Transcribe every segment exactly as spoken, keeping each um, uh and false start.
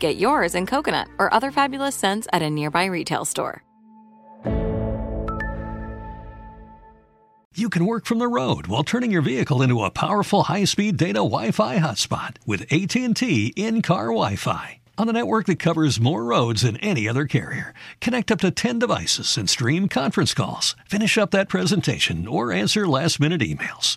Get yours in coconut or other fabulous scents at a nearby retail store. You can work from the road while turning your vehicle into a powerful high-speed data Wi-Fi hotspot with A T and T in-car Wi-Fi. On a network that covers more roads than any other carrier, connect up to ten devices and stream conference calls, finish up that presentation, or answer last-minute emails.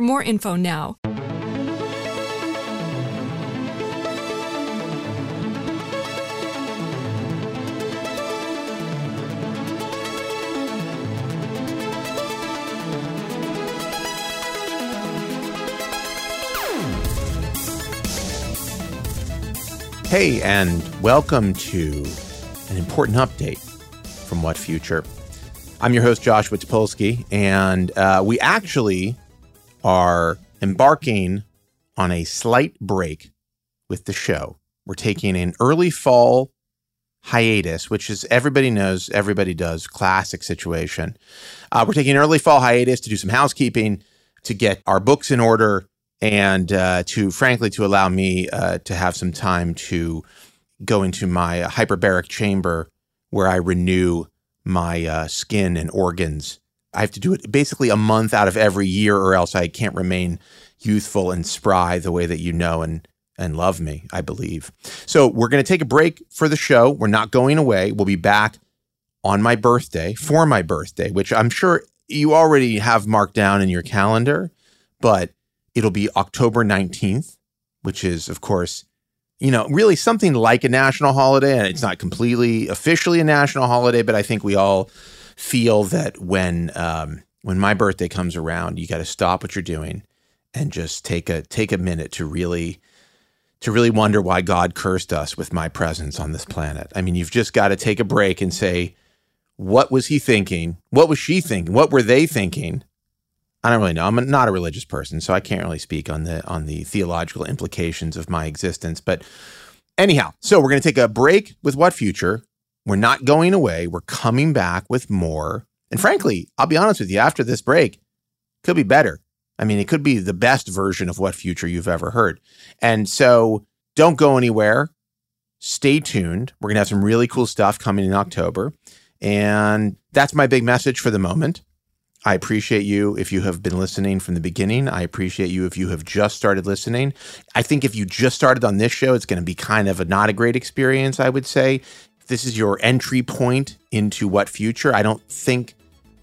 more info now. Hey, and welcome to an important update from What Future. I'm your host, Joshua Topolsky, and uh, we actually are embarking on a slight break with the show. We're taking an early fall hiatus, which is everybody knows, everybody does, classic situation. Uh, we're taking an early fall hiatus to do some housekeeping, to get our books in order, and uh, to, frankly, to allow me uh, to have some time to go into my hyperbaric chamber where I renew my uh, skin and organs. I have to do it basically a month out of every year, or else I can't remain youthful and spry the way that you know and and love me, I believe. So we're going to take a break for the show. We're not going away. We'll be back on my birthday, for my birthday, which I'm sure you already have marked down in your calendar, but it'll be October nineteenth, which is, of course, you know, really something like a national holiday, and it's not completely officially a national holiday, but I think we all feel that when um, when my birthday comes around, you got to stop what you're doing and just take a take a minute to really to really wonder why God cursed us with my presence on this planet. I mean, you've just got to take a break and say, what was he thinking? What was she thinking? What were they thinking? I don't really know. I'm not a religious person, so I can't really speak on the on the theological implications of my existence. But anyhow, so we're going to take a break with What Future. We're not going away. We're coming back with more. And frankly, I'll be honest with you, after this break, could be better. I mean, it could be the best version of What Future you've ever heard. And so don't go anywhere. Stay tuned. We're going to have some really cool stuff coming in October. And that's my big message for the moment. I appreciate you if you have been listening from the beginning. I appreciate you if you have just started listening. I think if you just started on this show, it's going to be kind of a not a great experience, I would say. If this is your entry point into What Future, I don't think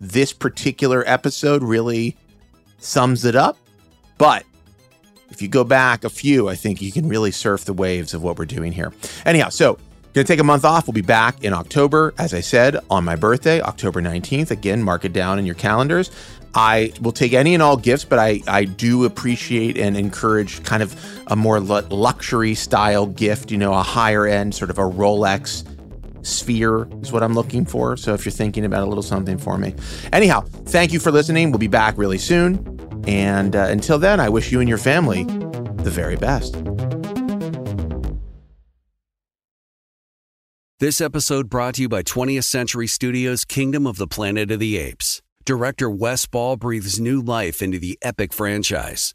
this particular episode really sums it up. But if you go back a few, I think you can really surf the waves of what we're doing here. Anyhow, so going to take a month off. We'll be back in October, as I said, on my birthday, October nineteenth. Again, mark it down in your calendars. I will take any and all gifts, but I, I do appreciate and encourage kind of a more luxury style gift, you know, a higher end, sort of a Rolex sphere is what I'm looking for. So if you're thinking about a little something for me. Anyhow, thank you for listening. We'll be back really soon. And uh, until then, I wish you and your family the very best. This episode brought to you by twentieth Century Studios' Kingdom of the Planet of the Apes. Director Wes Ball breathes new life into the epic franchise.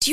Do